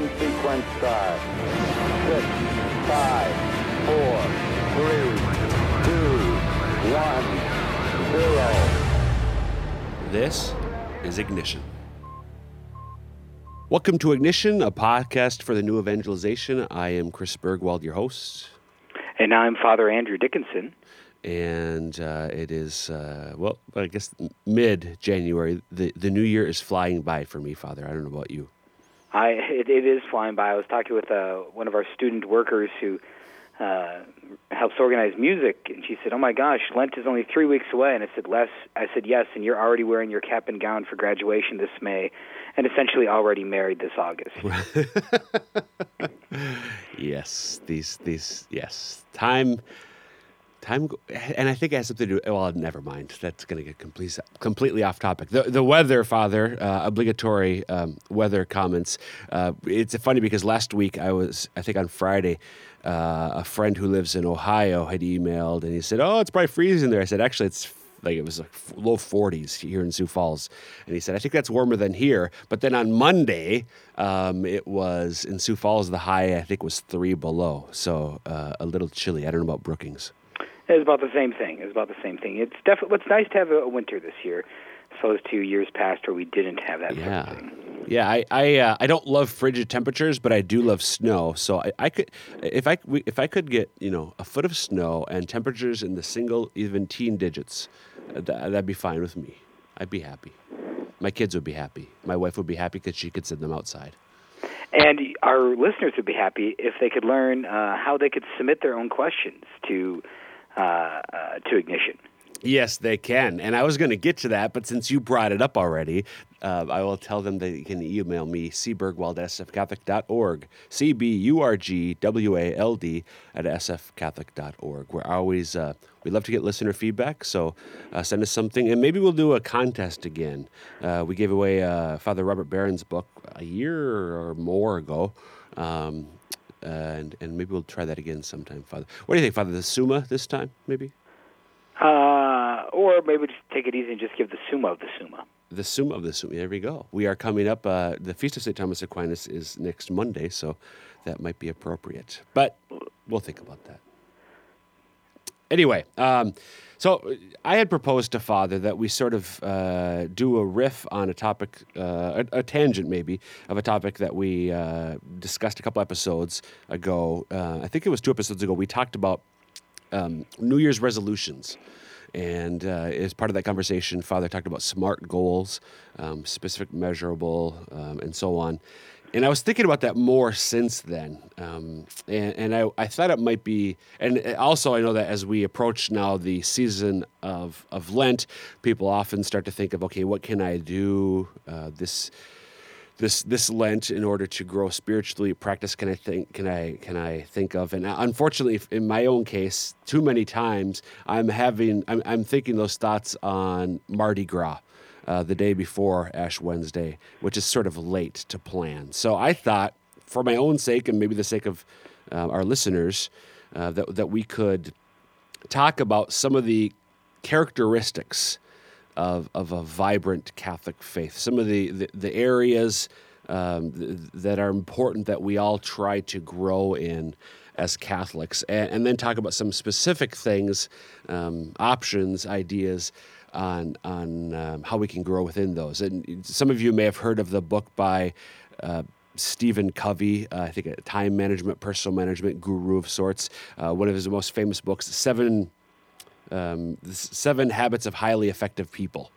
ignition sequence start. 6, 5, 4, 3, 2, 1, 0. This is Ignition. Welcome to Ignition, a podcast for the new evangelization. I am Chris Bergwald, your host. And I'm Father Andrew Dickinson. And it is, well, I guess mid-January. The new year is flying by for me, Father. I don't know about you. It is flying by. I was talking with one of our student workers who helps organize music, and she said, "Oh my gosh, Lent is only 3 weeks away." And I said, "Les," I said, "yes, and you're already wearing your cap and gown for graduation this May, and essentially already married this August." Yes, yes, time, and I think it has something to do. Well, never mind. That's going to get completely off topic. The weather, Father, obligatory weather comments. It's funny because last week I think on Friday, a friend who lives in Ohio had emailed and he said, "Oh, it's probably freezing there." I said, "Actually, it's like it was like low 40s here in Sioux Falls," and he said, "I think that's warmer than here." But then on Monday, it was in Sioux Falls. The high I think was 3 below, so a little chilly. I don't know about Brookings. It's about the same thing. It's definitely. It's nice to have a winter this year, as opposed to years past where we didn't have that. Yeah, sort of thing. Yeah. I don't love frigid temperatures, but I do love snow. So I could, if I could get a foot of snow and temperatures in the single, even teen digits, that'd be fine with me. I'd be happy. My kids would be happy. My wife would be happy because she could send them outside. And our listeners would be happy if they could learn how they could submit their own questions to Ignition. Yes, they can. And I was going to get to that, but since you brought it up already, I will tell them they can email me, cburgwald@sfcatholic.org, cburgwald@sfcatholic.org. We're always, we love to get listener feedback, so send us something, and maybe we'll do a contest again. We gave away Father Robert Barron's book a year or more ago, and maybe we'll try that again sometime, Father. What do you think, Father? The Summa this time, maybe? Or maybe just take it easy and just give the Summa of the Summa. The Summa of the Summa. There we go. We are coming up. The Feast of St. Thomas Aquinas is next Monday, so that might be appropriate. But we'll think about that. Anyway, so I had proposed to Father that we sort of do a riff on a topic, a tangent maybe, of a topic that we discussed a couple episodes ago. I think it was 2 episodes ago. We talked about New Year's resolutions. And as part of that conversation, Father talked about SMART goals, specific, measurable, and so on. And I was thinking about that more since then, and I thought it might be, and also I know that as we approach now the season of Lent, people often start to think of, okay, what can I do this Lent in order to grow spiritually? Practice can I think of? And unfortunately, in my own case, too many times I'm thinking those thoughts on Mardi Gras. The day before Ash Wednesday, which is sort of late to plan. So I thought, for my own sake and maybe the sake of our listeners, that we could talk about some of the characteristics of a vibrant Catholic faith, some of the areas that are important that we all try to grow in as Catholics, and then talk about some specific things, options, ideas, on how we can grow within those. And some of you may have heard of the book by Stephen Covey, I think a time management, personal management guru of sorts. One of his most famous books, Seven Habits of Highly Effective People.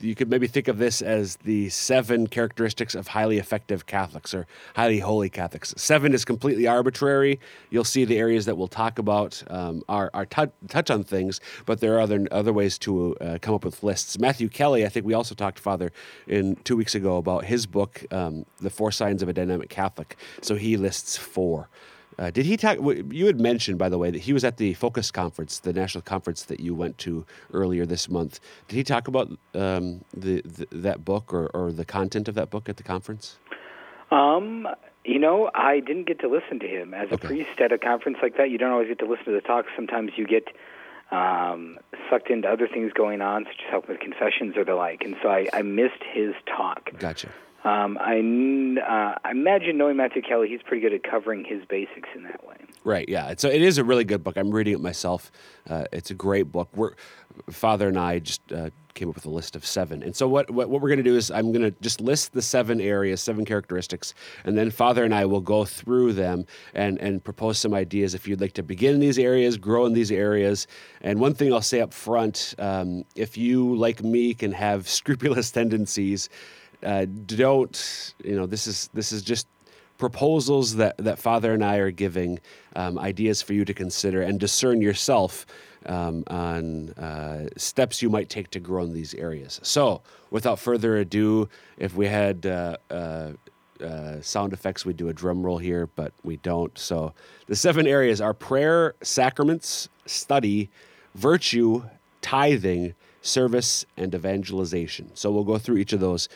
You could maybe think of this as the 7 characteristics of highly effective Catholics or highly holy Catholics. 7 is completely arbitrary. You'll see the areas that we'll talk about are touch on things, but there are other ways to come up with lists. Matthew Kelly, I think we also talked, Father, 2 weeks ago about his book, The 4 Signs of a Dynamic Catholic. So he lists 4. Did he talk? You had mentioned, by the way, that he was at the Focus Conference, the national conference that you went to earlier this month. Did he talk about that book or the content of that book at the conference? I didn't get to listen to him. As a priest at a conference like that, you don't always get to listen to the talks. Sometimes you get sucked into other things going on, such as helping with confessions or the like. And so I missed his talk. Gotcha. I imagine, knowing Matthew Kelly, he's pretty good at covering his basics in that way. Right, yeah. So it is a really good book. I'm reading it myself. It's a great book. Father and I just came up with a list of 7. And so what we're going to do is I'm going to just list the 7 areas, 7 characteristics, and then Father and I will go through them and propose some ideas if you'd like to begin in these areas, grow in these areas. And one thing I'll say up front, if you, like me, can have scrupulous tendencies, don't, this is just proposals that Father and I are giving, ideas for you to consider and discern yourself on steps you might take to grow in these areas. So without further ado, if we had sound effects, we'd do a drum roll here, but we don't. So the 7 areas are prayer, sacraments, study, virtue, tithing, service, and evangelization. So we'll go through each of those.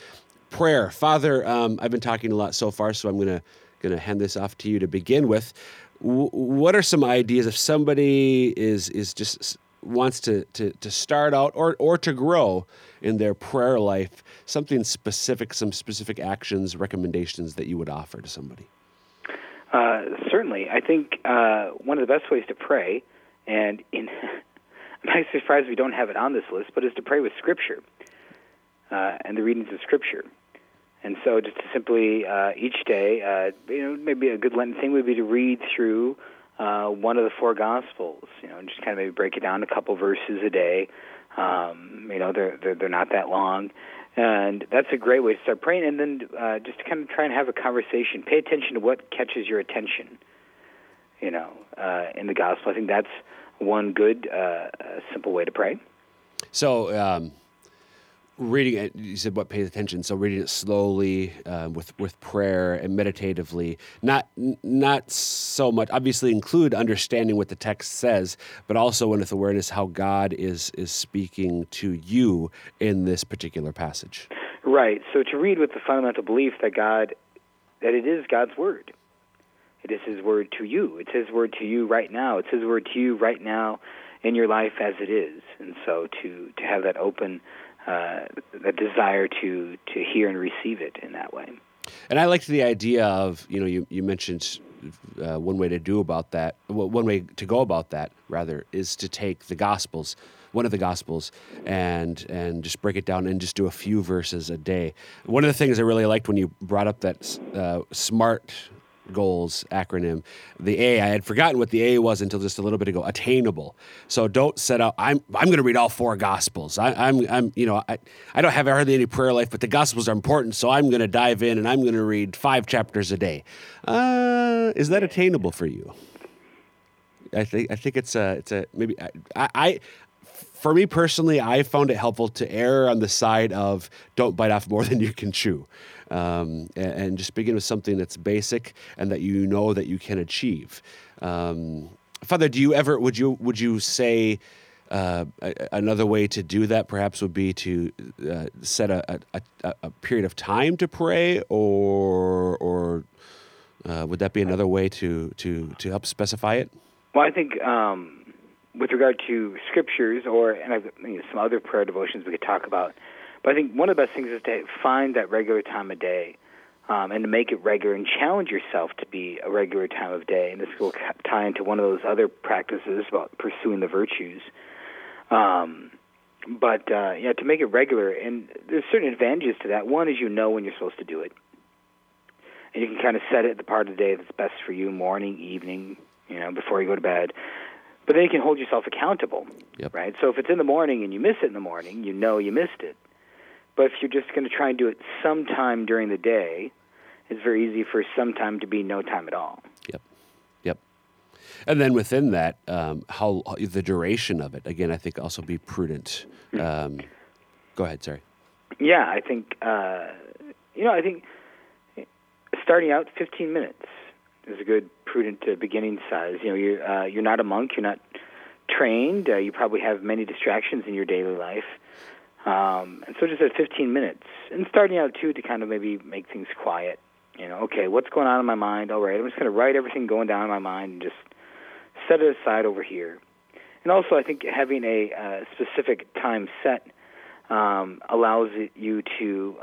Prayer. Father, I've been talking a lot so far, so I'm going to hand this off to you to begin with. What are some ideas if somebody is just wants to start out or to grow in their prayer life, something specific, some specific actions, recommendations that you would offer to somebody? Certainly. I think one of the best ways to pray, and I'm actually surprised we don't have it on this list, but is to pray with Scripture and the readings of Scripture. And so just to simply each day, maybe a good Lenten thing would be to read through one of the 4 Gospels, and just kind of maybe break it down a couple verses a day. They're not that long. And that's a great way to start praying. And then just to kind of try and have a conversation. Pay attention to what catches your attention, in the Gospel. I think that's one good, simple way to pray. So reading it, you said what pays attention. So reading it slowly with prayer and meditatively, not so much. Obviously include understanding what the text says, but also with awareness how God is speaking to you in this particular passage. Right. So to read with the fundamental belief that it is God's Word. It is His Word to you. It's His Word to you right now. It's His Word to you right now in your life as it is. And so to have that open, that desire to hear and receive it in that way. And I liked the idea of, you mentioned one way to go about that, rather, is to take the Gospels, one of the Gospels, and just break it down and just do a few verses a day. One of the things I really liked when you brought up that SMART goals acronym, the A. I had forgotten what the A was until just a little bit ago. Attainable. So don't set out. I'm going to read all 4 Gospels. I don't have hardly any prayer life, but the Gospels are important. So I'm going to dive in and I'm going to read 5 chapters a day. Is that attainable for you? I think it's maybe for me personally, I found it helpful to err on the side of don't bite off more than you can chew. And just begin with something that's basic and that you know that you can achieve. Father, would you say another way to do that perhaps would be to set a period of time to pray, or would that be another way to help specify it? Well, I think with regard to Scriptures and some other prayer devotions we could talk about, but I think one of the best things is to find that regular time of day and to make it regular and challenge yourself to be a regular time of day. And this will tie into one of those other practices about pursuing the virtues. But to make it regular. And there's certain advantages to that. One is when you're supposed to do it. And you can kind of set it at the part of the day that's best for you, morning, evening, before you go to bed. But then you can hold yourself accountable, yep. Right? So if it's in the morning and you miss it in the morning, you missed it. But if you're just going to try and do it sometime during the day, it's very easy for some time to be no time at all. Yep. And then within that, how the duration of it, again, I think also be prudent. Go ahead, sorry. Yeah, I think, I think starting out 15 minutes is a good prudent beginning size. You're not a monk, you're not trained, you probably have many distractions in your daily life. And so just at 15 minutes, and starting out, too, to kind of maybe make things quiet. Okay, what's going on in my mind? All right, I'm just going to write everything going down in my mind and just set it aside over here. And also I think having a specific time set allows you to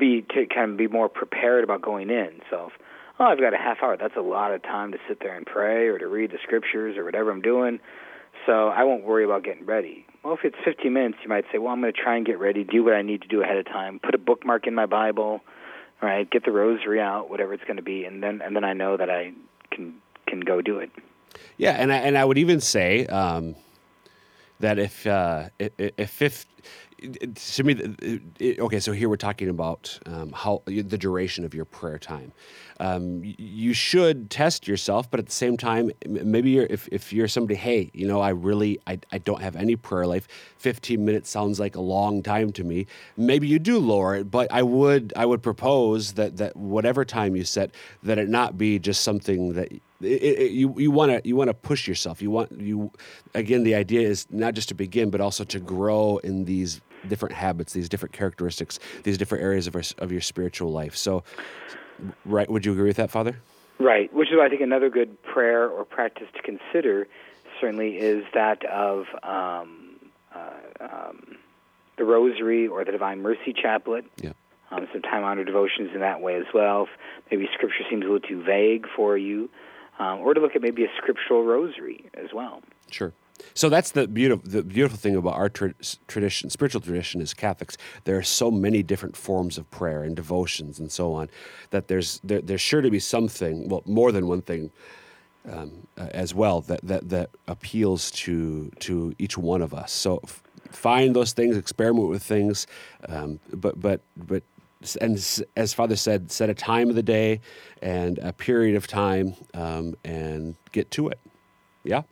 to kind of be more prepared about going in. So, if, I've got a half hour. That's a lot of time to sit there and pray or to read the scriptures or whatever I'm doing. So I won't worry about getting ready. Well, if it's 15 minutes, you might say, well, I'm going to try and get ready, do what I need to do ahead of time, put a bookmark in my Bible, right? Get the rosary out, whatever it's going to be, and then I know that I can go do it. Yeah, and I would even say that if to me, okay, so here we're talking about how the duration of your prayer time. You should test yourself, but at the same time, maybe if you're somebody, hey, you know, I don't have any prayer life. 15 minutes sounds like a long time to me. Maybe you do lower it, but I would propose that whatever time you set, that it not be just something that you want to push yourself. Again, the idea is not just to begin, but also to grow in these different habits, these different characteristics, these different areas of your spiritual life. So, right? Would you agree with that, Father? Right. Which is, I think, another good prayer or practice to consider. Certainly, is that of the Rosary or the Divine Mercy Chaplet. Yeah. Some time-honored devotions in that way as well. If maybe Scripture seems a little too vague for you. Or to look at maybe a scriptural rosary as well. Sure. So that's the beautiful thing about our tradition, spiritual tradition as Catholics. There are so many different forms of prayer and devotions and so on that there's sure to be something, well, more than one thing as well that appeals to each one of us. So find those things, experiment with things, but. And as Father said, set a time of the day and a period of time and get to it. Yeah?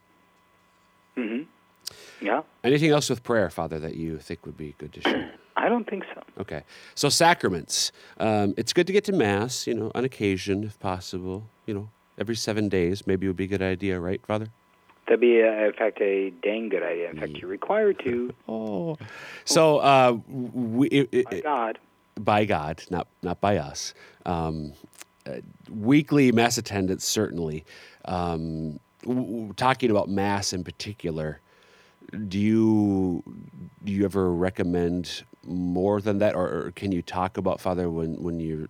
Mm-hmm. Yeah. Anything else with prayer, Father, that you think would be good to share? I don't think so. Okay. So sacraments. It's good to get to Mass, you know, on occasion, if possible. You know, every 7 days maybe would be a good idea, right, Father? That'd be, in fact, a dang good idea. In fact, you're required to. Oh. So, by God, not by us. Weekly Mass attendance, certainly. Talking about Mass in particular, do you ever recommend more than that, or can you talk about, Father, when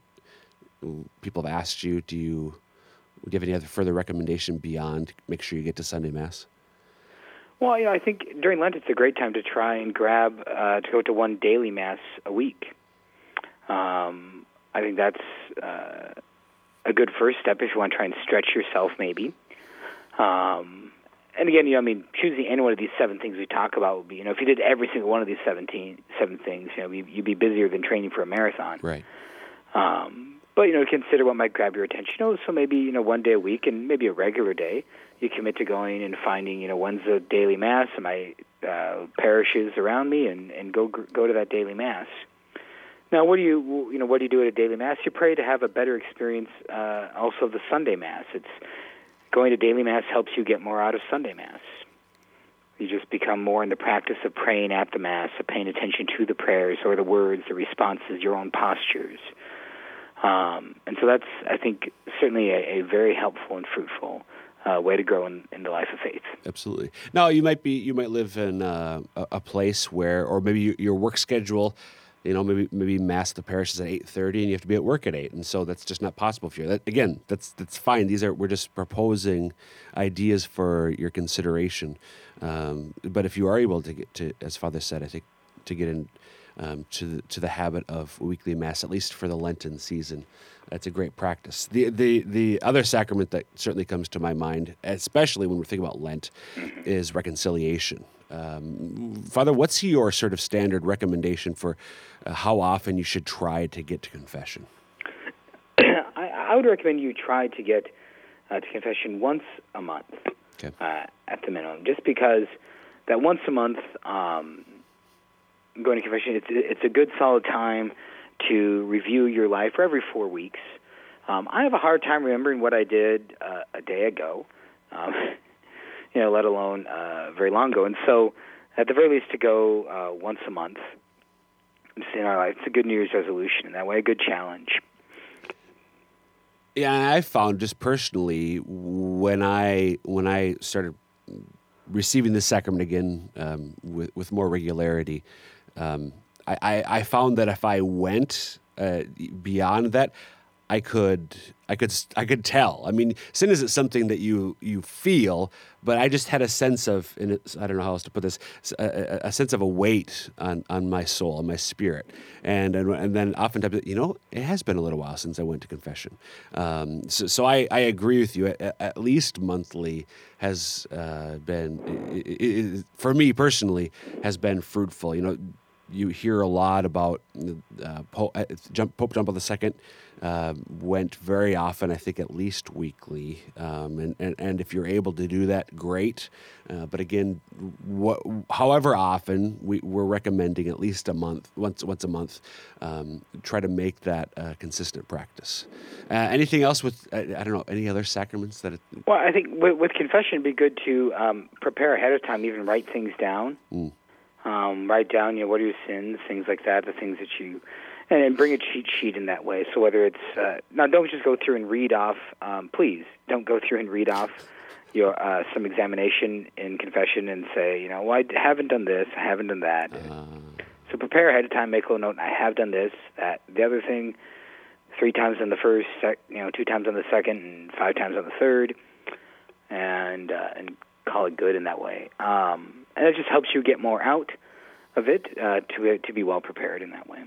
people have asked you, do you have any other further recommendation beyond make sure you get to Sunday Mass? Well, I think during Lent it's a great time to try and grab to go to one daily Mass a week. I think that's a good first step if you want to try and stretch yourself, maybe. And again, choosing any one of these 7 things we talk about would be, if you did every single one of these 7 things, you'd be busier than training for a marathon. Right. But, consider what might grab your attention. So maybe, one day a week and maybe a regular day, you commit to going and finding, when's the daily Mass in my parishes around me and go to that daily Mass. Now, what do you do at a daily Mass? You pray to have a better experience also of the Sunday Mass. It's going to daily Mass helps you get more out of Sunday Mass. You just become more in the practice of praying at the Mass, of paying attention to the prayers or the words, the responses, your own postures. And so that's, I think, certainly a very helpful and fruitful way to grow in the life of faith. Absolutely. Now, you might live in a place where, or maybe your work schedule, maybe Mass the parish is at 8:30 and you have to be at work at 8, and so that's just not possible for you. That's fine. We're just proposing ideas for your consideration. But if you are able to get to, as Father said, I think to get in to the habit of weekly Mass, at least for the Lenten season, that's a great practice. The other sacrament that certainly comes to my mind, especially when we're thinking about Lent, is reconciliation. Father, what's your sort of standard recommendation for how often you should try to get to confession? I would recommend you try to get to confession once a month, okay, at the minimum, just because that once a month going to confession, it's a good solid time to review your life for every 4 weeks. I have a hard time remembering what I did a day ago. Let alone very long ago. And so, at the very least, to go once a month in our life, it's a good New Year's resolution. In that way, a good challenge. Yeah, and I found just personally when I started receiving the sacrament again with more regularity, I found that if I went beyond that, I could tell. I mean, sin isn't something that you feel, but I just had a sense of, and it's, I don't know how else to put this, a sense of a weight on my soul, on my spirit, and then oftentimes, you know, it has been a little while since I went to confession. So I agree with you. At least monthly has been, for me personally, has been fruitful. You know, you hear a lot about Pope John Paul II. Went very often, I think at least weekly, and if you're able to do that, great. But again, however often, we're recommending at least a month, once a month. Try to make that a consistent practice. Anything else with I don't know, any other sacraments that? Well, I think with confession, it'd be good to prepare ahead of time, even write things down. Mm. Write down, you know, what are your sins, things like that, the things that you. And then bring a cheat sheet in that way. So whether it's now, don't just go through and read off. Please don't go through and read off your some examination in confession and say, you know, well, I haven't done this, I haven't done that. So prepare ahead of time, make a little note. I have done this, that, the other thing, 3 times on the first, 2 times on the second, and 5 times on the third, and call it good in that way. And it just helps you get more out of it to be well prepared in that way.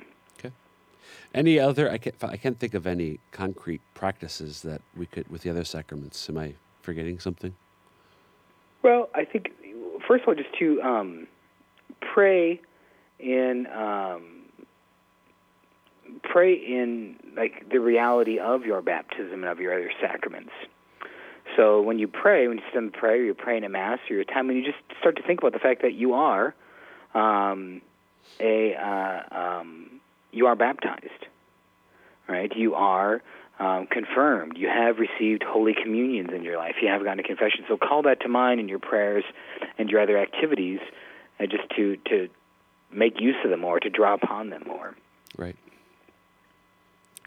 Any other? I can't think of any concrete practices that we could with the other sacraments. Am I forgetting something? Well, I think first of all, just to pray in like the reality of your baptism and of your other sacraments. So when you pray, when you sit in prayer, you're praying at Mass or your time, and you just start to think about the fact that you are you are baptized, right? You are confirmed. You have received Holy Communions in your life. You have gone to confession. So call that to mind in your prayers and your other activities, just to make use of them more, to draw upon them more. Right.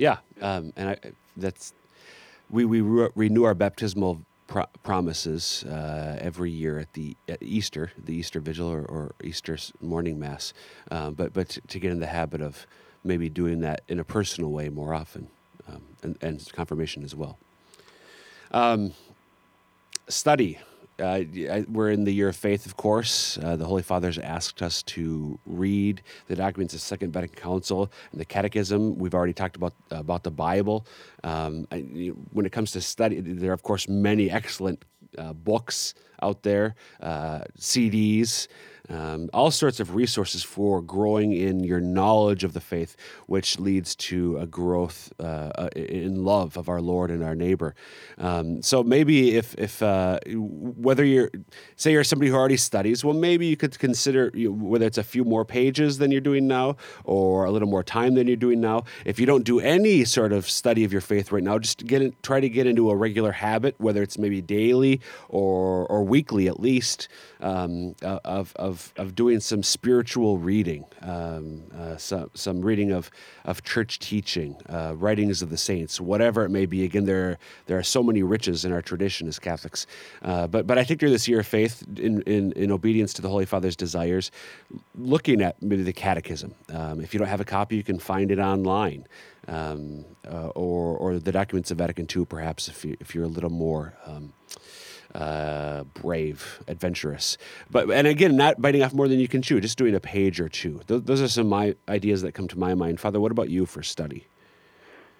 Yeah, we renew our baptismal promises every year at Easter, the Easter Vigil or Easter morning Mass, but to get in the habit of maybe doing that in a personal way more often, and confirmation as well. Study. We're in the year of faith, of course. The Holy Father's asked us to read the documents of the Second Vatican Council and the Catechism. We've already talked about the Bible. When it comes to study, there are, of course, many excellent books out there, CDs, all sorts of resources for growing in your knowledge of the faith, which leads to a growth in love of our Lord and our neighbor. So maybe if whether you're somebody who already studies, well, maybe you could consider, whether it's a few more pages than you're doing now or a little more time than you're doing now. If you don't do any sort of study of your faith right now, just try to get into a regular habit, whether it's maybe daily or weekly at least, of doing some spiritual reading, some reading of church teaching, writings of the saints, whatever it may be. Again, there are so many riches in our tradition as Catholics. But I think during this year of faith, in obedience to the Holy Father's desires, looking at maybe the Catechism. If you don't have a copy, you can find it online. Or the documents of Vatican II, perhaps, if you're a little more brave, adventurous. And again, not biting off more than you can chew, just doing a page or two. Those are some of my ideas that come to my mind. Father, what about you for study?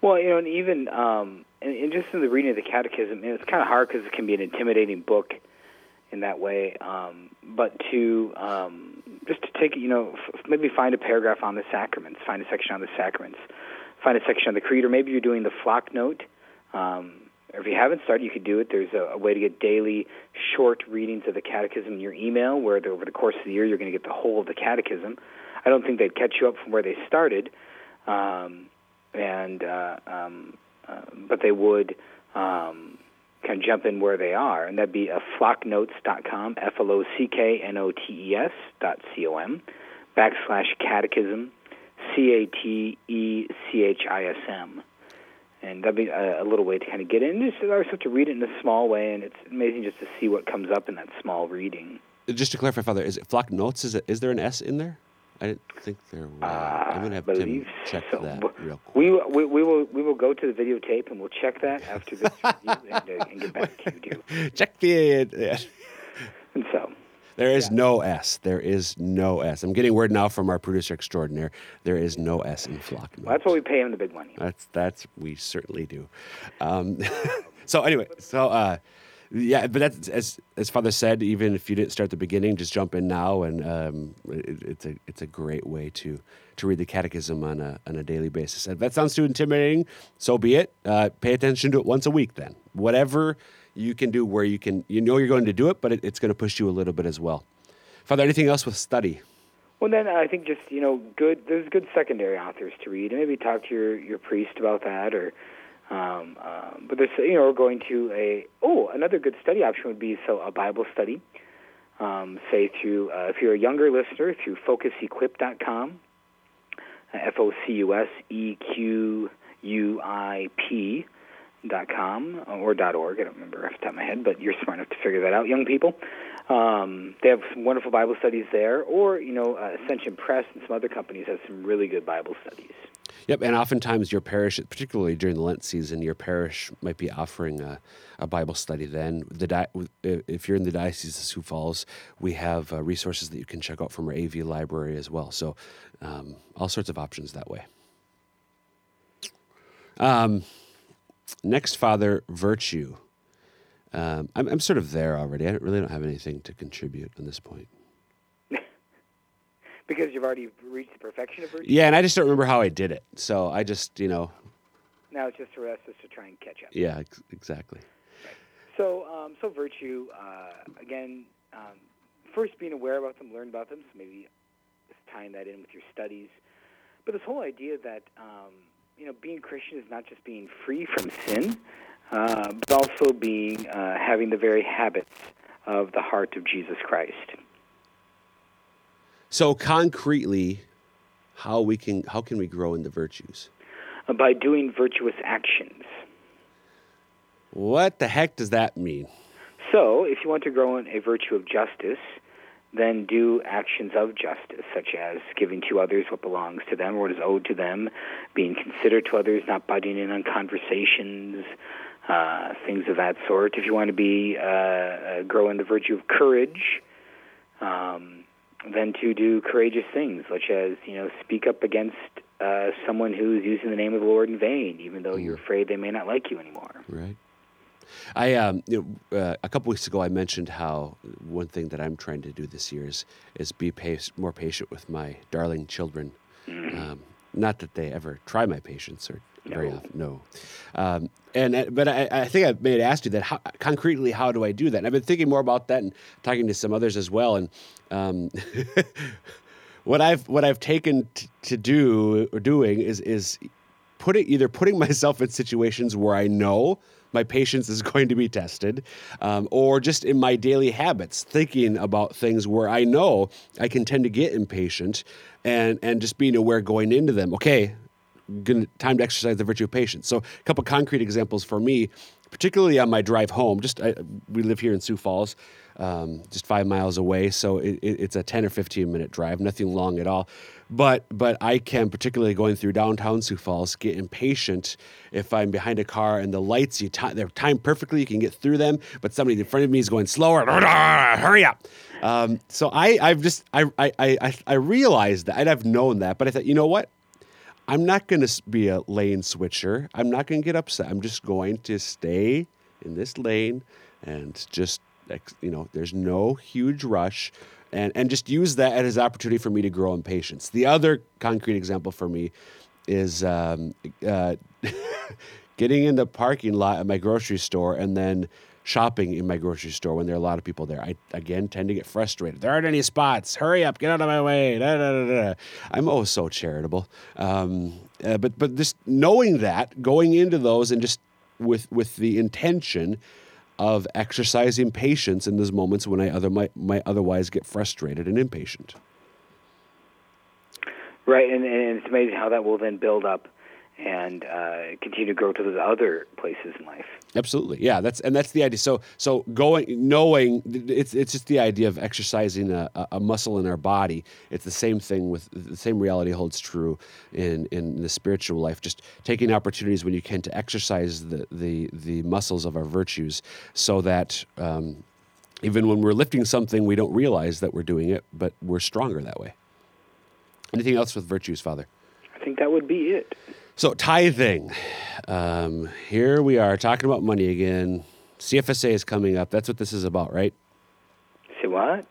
Well, you know, and even and just in the reading of the Catechism, it's kind of hard because it can be an intimidating book in that way. But to just to take, maybe find a paragraph on the sacraments, find a section on the sacraments. Find a section on the Creed, or maybe you're doing the Flocknote. Or if you haven't started, you could do it. There's a way to get daily short readings of the Catechism in your email, where over the course of the year you're going to get the whole of the Catechism. I don't think they'd catch you up from where they started, but they would kind of jump in where they are, and that'd be flocknotes.com, flocknotes.com, /catechism. CATECHISM. And that'd be a little way to kind of get in. Just always have to read it in a small way, and it's amazing just to see what comes up in that small reading. Just to clarify, Father, is it Flocknotes? Is there an S in there? I didn't think there were. I'm going to have Tim check that real quick. We will go to the videotape and we'll check that after this review and get back to you, dear. Check the... Yeah. And so... There is no S. There is no S. I'm getting word now from our producer extraordinaire. There is no S in Flocknote. Well, that's why we pay him the big money. That's we certainly do. Yeah, but that's, as Father said, even if you didn't start at the beginning, just jump in now, and it's a great way to read the Catechism on a daily basis. If that sounds too intimidating, so be it. Pay attention to it once a week, then. Whatever you can do, where you can, you know, you're going to do it, but it's going to push you a little bit as well. Father, anything else with study? Well, then I think just there's good secondary authors to read, and maybe talk to your priest about that, or. But there's, we're going to another good study option would be a Bible study, say through, if you're a younger listener, through focusequip.com, FOCUSEQUIP.com or .org. I don't remember off the top of my head, but you're smart enough to figure that out, young people. They have some wonderful Bible studies there, or, Ascension Press and some other companies have some really good Bible studies. Yep, and oftentimes your parish, particularly during the Lent season, your parish might be offering a Bible study then. If you're in the Diocese of Sioux Falls, we have resources that you can check out from our AV library as well. So all sorts of options that way. Next, Father, virtue. I'm sort of there already. I don't have anything to contribute on this point. Because you've already reached the perfection of virtue? Yeah, and I just don't remember how I did it. So I just, Now it's just for us to try and catch up. Yeah, exactly. Right. So virtue, again, first being aware about them, learn about them, so maybe just tying that in with your studies. But this whole idea that, being Christian is not just being free from sin, but also having the very habits of the heart of Jesus Christ. So concretely, how can we grow in the virtues? By doing virtuous actions. What the heck does that mean? So, if you want to grow in a virtue of justice, then do actions of justice, such as giving to others what belongs to them or what is owed to them, being considerate to others, not butting in on conversations, things of that sort. If you want to grow in the virtue of courage, than to do courageous things, such as, speak up against someone who's using the name of the Lord in vain, even though you're afraid they may not like you anymore. Right. I a couple weeks ago I mentioned how one thing that I'm trying to do this year is be more patient with my darling children. Not that they ever try my patience or very often, no. But I think I may have asked you that. Concretely, how do I do that? And I've been thinking more about that and talking to some others as well. And what I've taken to do or doing is putting myself in situations where I know my patience is going to be tested, or just in my daily habits, thinking about things where I know I can tend to get impatient, and just being aware going into them. Okay. Time to exercise the virtue of patience. So a couple concrete examples for me, particularly on my drive home. We live here in Sioux Falls, just 5 miles away, so it's a 10 or 15-minute drive, nothing long at all. But I can, particularly going through downtown Sioux Falls, get impatient if I'm behind a car and the lights, they're timed perfectly, you can get through them, but somebody in front of me is going slower. Hurry up! So I realized that, and I've known that, but I thought, you know what? I'm not going to be a lane switcher. I'm not going to get upset. I'm just going to stay in this lane and just, there's no huge rush, and just use that as an opportunity for me to grow in patience. The other concrete example for me is getting in the parking lot at my grocery store and then shopping in my grocery store when there are a lot of people there. I, again, tend to get frustrated. There aren't any spots. Hurry up. Get out of my way. Da, da, da, da. I'm so charitable. But just knowing that, going into those and just with the intention of exercising patience in those moments when I might otherwise get frustrated and impatient. Right, and it's amazing how that will then build up. and continue to grow to those other places in life. Absolutely, yeah. That's the idea. So going, knowing, it's just the idea of exercising a muscle in our body. It's the same thing with the same reality holds true in the spiritual life. Just taking opportunities when you can to exercise the muscles of our virtues, so that even when we're lifting something, we don't realize that we're doing it, but we're stronger that way. Anything else with virtues, Father? I think that would be it. So tithing, here we are talking about money again. CFSA is coming up. That's what this is about, right? Say what?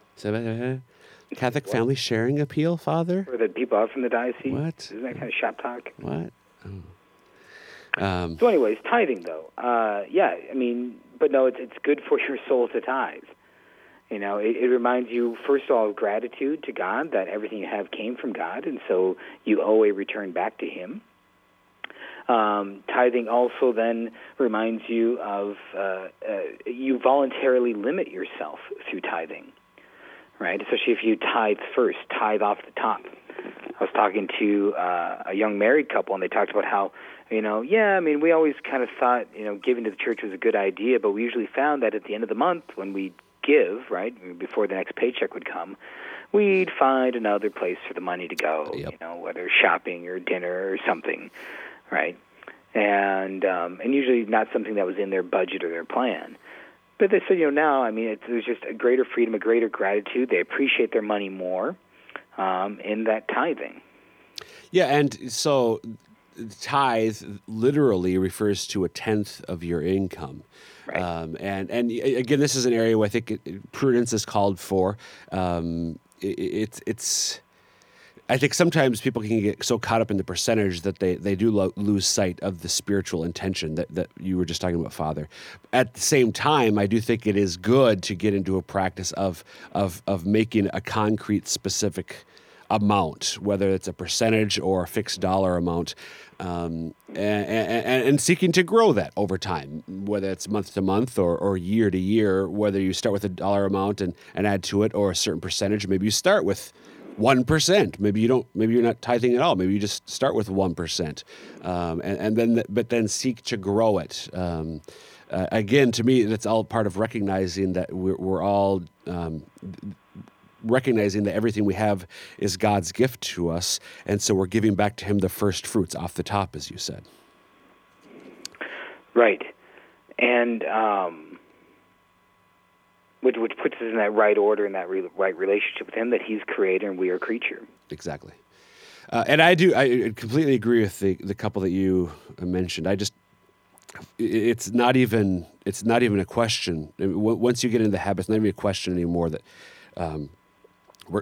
Catholic Family Sharing Appeal, Father? Or the people out from the diocese. What? Isn't that kind of shop talk? What? Oh. So anyways, tithing, though. Yeah, I mean, but no, it's good for your soul to tithe. You know, it reminds you, first of all, of gratitude to God that everything you have came from God, and so you owe a return back to Him. Tithing also then reminds you of you voluntarily limit yourself through tithing, right? Especially if you tithe first, tithe off the top. I was talking to a young married couple, and they talked about how, you know, yeah, I mean, we always kind of thought, you know, giving to the church was a good idea, but we usually found that at the end of the month when we give, right, before the next paycheck would come, we'd find another place for the money to go, yep. You know, whether shopping or dinner or something. Right, and usually not something that was in their budget or their plan. But they said, you know, now, I mean, there's just a greater freedom, a greater gratitude. They appreciate their money more in that tithing. Yeah, and so tithe literally refers to a tenth of your income. Right. And again, this is an area where I think prudence is called for. I think sometimes people can get so caught up in the percentage that they do lose sight of the spiritual intention that you were just talking about, Father. At the same time, I do think it is good to get into a practice of making a concrete, specific amount, whether it's a percentage or a fixed dollar amount, and seeking to grow that over time, whether it's month to month or year to year, whether you start with a dollar amount and add to it or a certain percentage. Maybe you start with 1%. Maybe you're not tithing at all. Maybe you just start with 1%, and then seek to grow it. Again, to me, that's all part of recognizing that we're all recognizing that everything we have is God's gift to us, and so we're giving back to Him the first fruits off the top, as you said. Right, and Which puts us in that right order and that right relationship with Him, that He's creator and we are creature. Exactly. And I completely agree with the couple that you mentioned. It's not even a question. Once you get into the habit, it's not even a question anymore that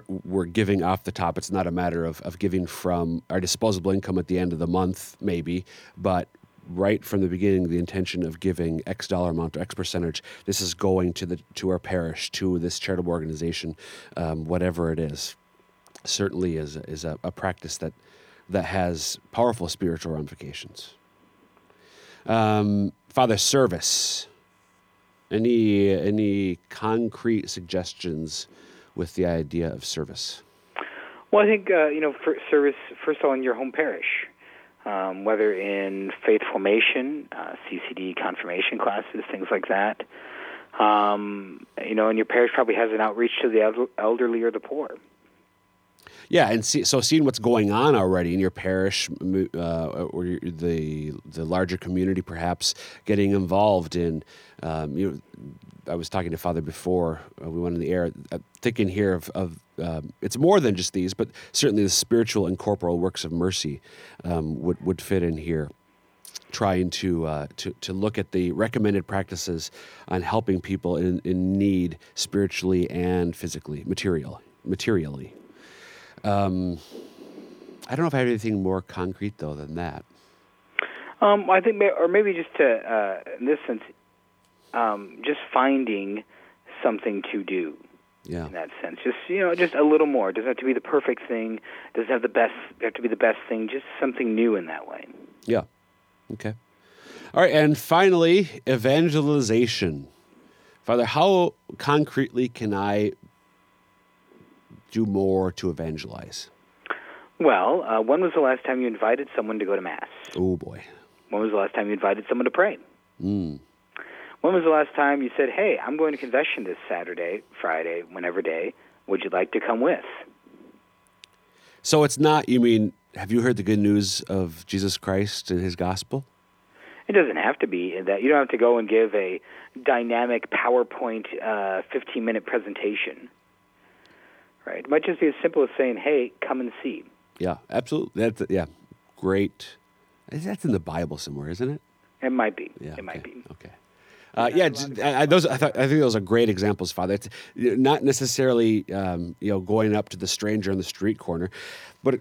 we're giving off the top. It's not a matter of giving from our disposable income at the end of the month, maybe, but right from the beginning, the intention of giving X dollar amount or X percentage. This is going to our parish, to this charitable organization, whatever it is. Certainly is a practice that has powerful spiritual ramifications. Father, service. Any concrete suggestions with the idea of service? Well, I think for service first of all in your home parish. Whether in faith formation, CCD confirmation classes, things like that. And your parish probably has an outreach to the elderly or the poor. Yeah, and so seeing what's going on already in your parish or the larger community, perhaps getting involved in. I was talking to Father before we went in the air, thinking here of it's more than just these, but certainly the spiritual and corporal works of mercy would fit in here. Trying to look at the recommended practices on helping people in need spiritually and physically, materially. I don't know if I have anything more concrete, though, than that. I think, or maybe just to, in this sense, just finding something to do. Yeah. In that sense, just a little more. It doesn't have to be the perfect thing. It doesn't have to be the best thing. Just something new in that way. Yeah. Okay. All right, and finally, evangelization. Father, how concretely can I do more to evangelize? Well, when was the last time you invited someone to go to Mass? Oh, boy. When was the last time you invited someone to pray? Mm. When was the last time you said, hey, I'm going to confession this Saturday, Friday, whenever day. Would you like to come with? So it's not, you mean, have you heard the good news of Jesus Christ and his gospel? It doesn't have to be that. You don't have to go and give a dynamic PowerPoint 15-minute presentation. Right? It might just be as simple as saying, hey, come and see. Yeah, absolutely. Yeah, great. That's in the Bible somewhere, isn't it? It might be. Yeah, it might be. Okay. I think those are great examples, Father. It's not necessarily going up to the stranger on the street corner, but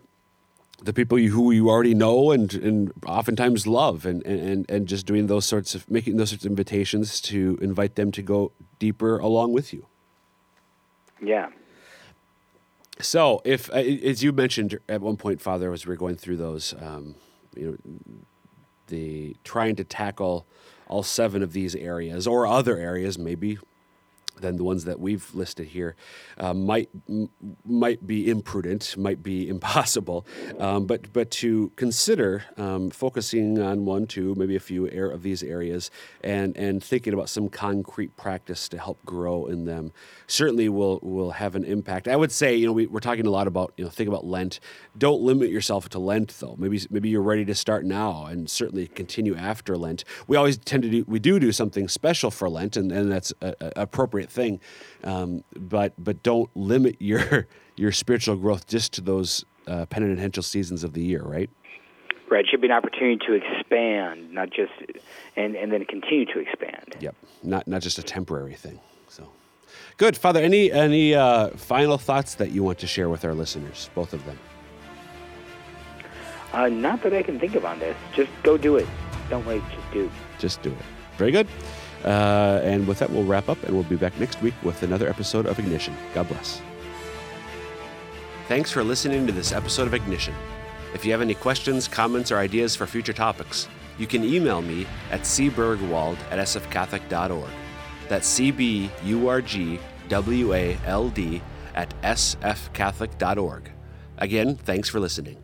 the people who you already know and oftentimes love, and just doing those sorts of invitations to invite them to go deeper along with you. Yeah. So, if as you mentioned at one point, Father, as we were going through those, the trying to tackle all seven of these areas or other areas, maybe than the ones that we've listed here, might be imprudent, might be impossible, but to consider focusing on one, two, maybe a few of these areas, and thinking about some concrete practice to help grow in them certainly will have an impact. I would say, we're talking a lot about, think about Lent. Don't limit yourself to Lent, though. Maybe you're ready to start now and certainly continue after Lent. We always tend to do something special for Lent, and that's appropriate thing, but don't limit your spiritual growth just to those penitential seasons of the year, right? Right. It should be an opportunity to expand, not just and then continue to expand. Yep. Not just a temporary thing. So, good, Father. Any final thoughts that you want to share with our listeners, both of them? Not that I can think of on this. Just go do it. Don't wait. Just do it. Very good. And with that, we'll wrap up, and we'll be back next week with another episode of Ignition. God bless. Thanks for listening to this episode of Ignition. If you have any questions, comments, or ideas for future topics, you can email me at cbergwald@sfcatholic.org. That's cbergwald@sfcatholic.org. Again, thanks for listening.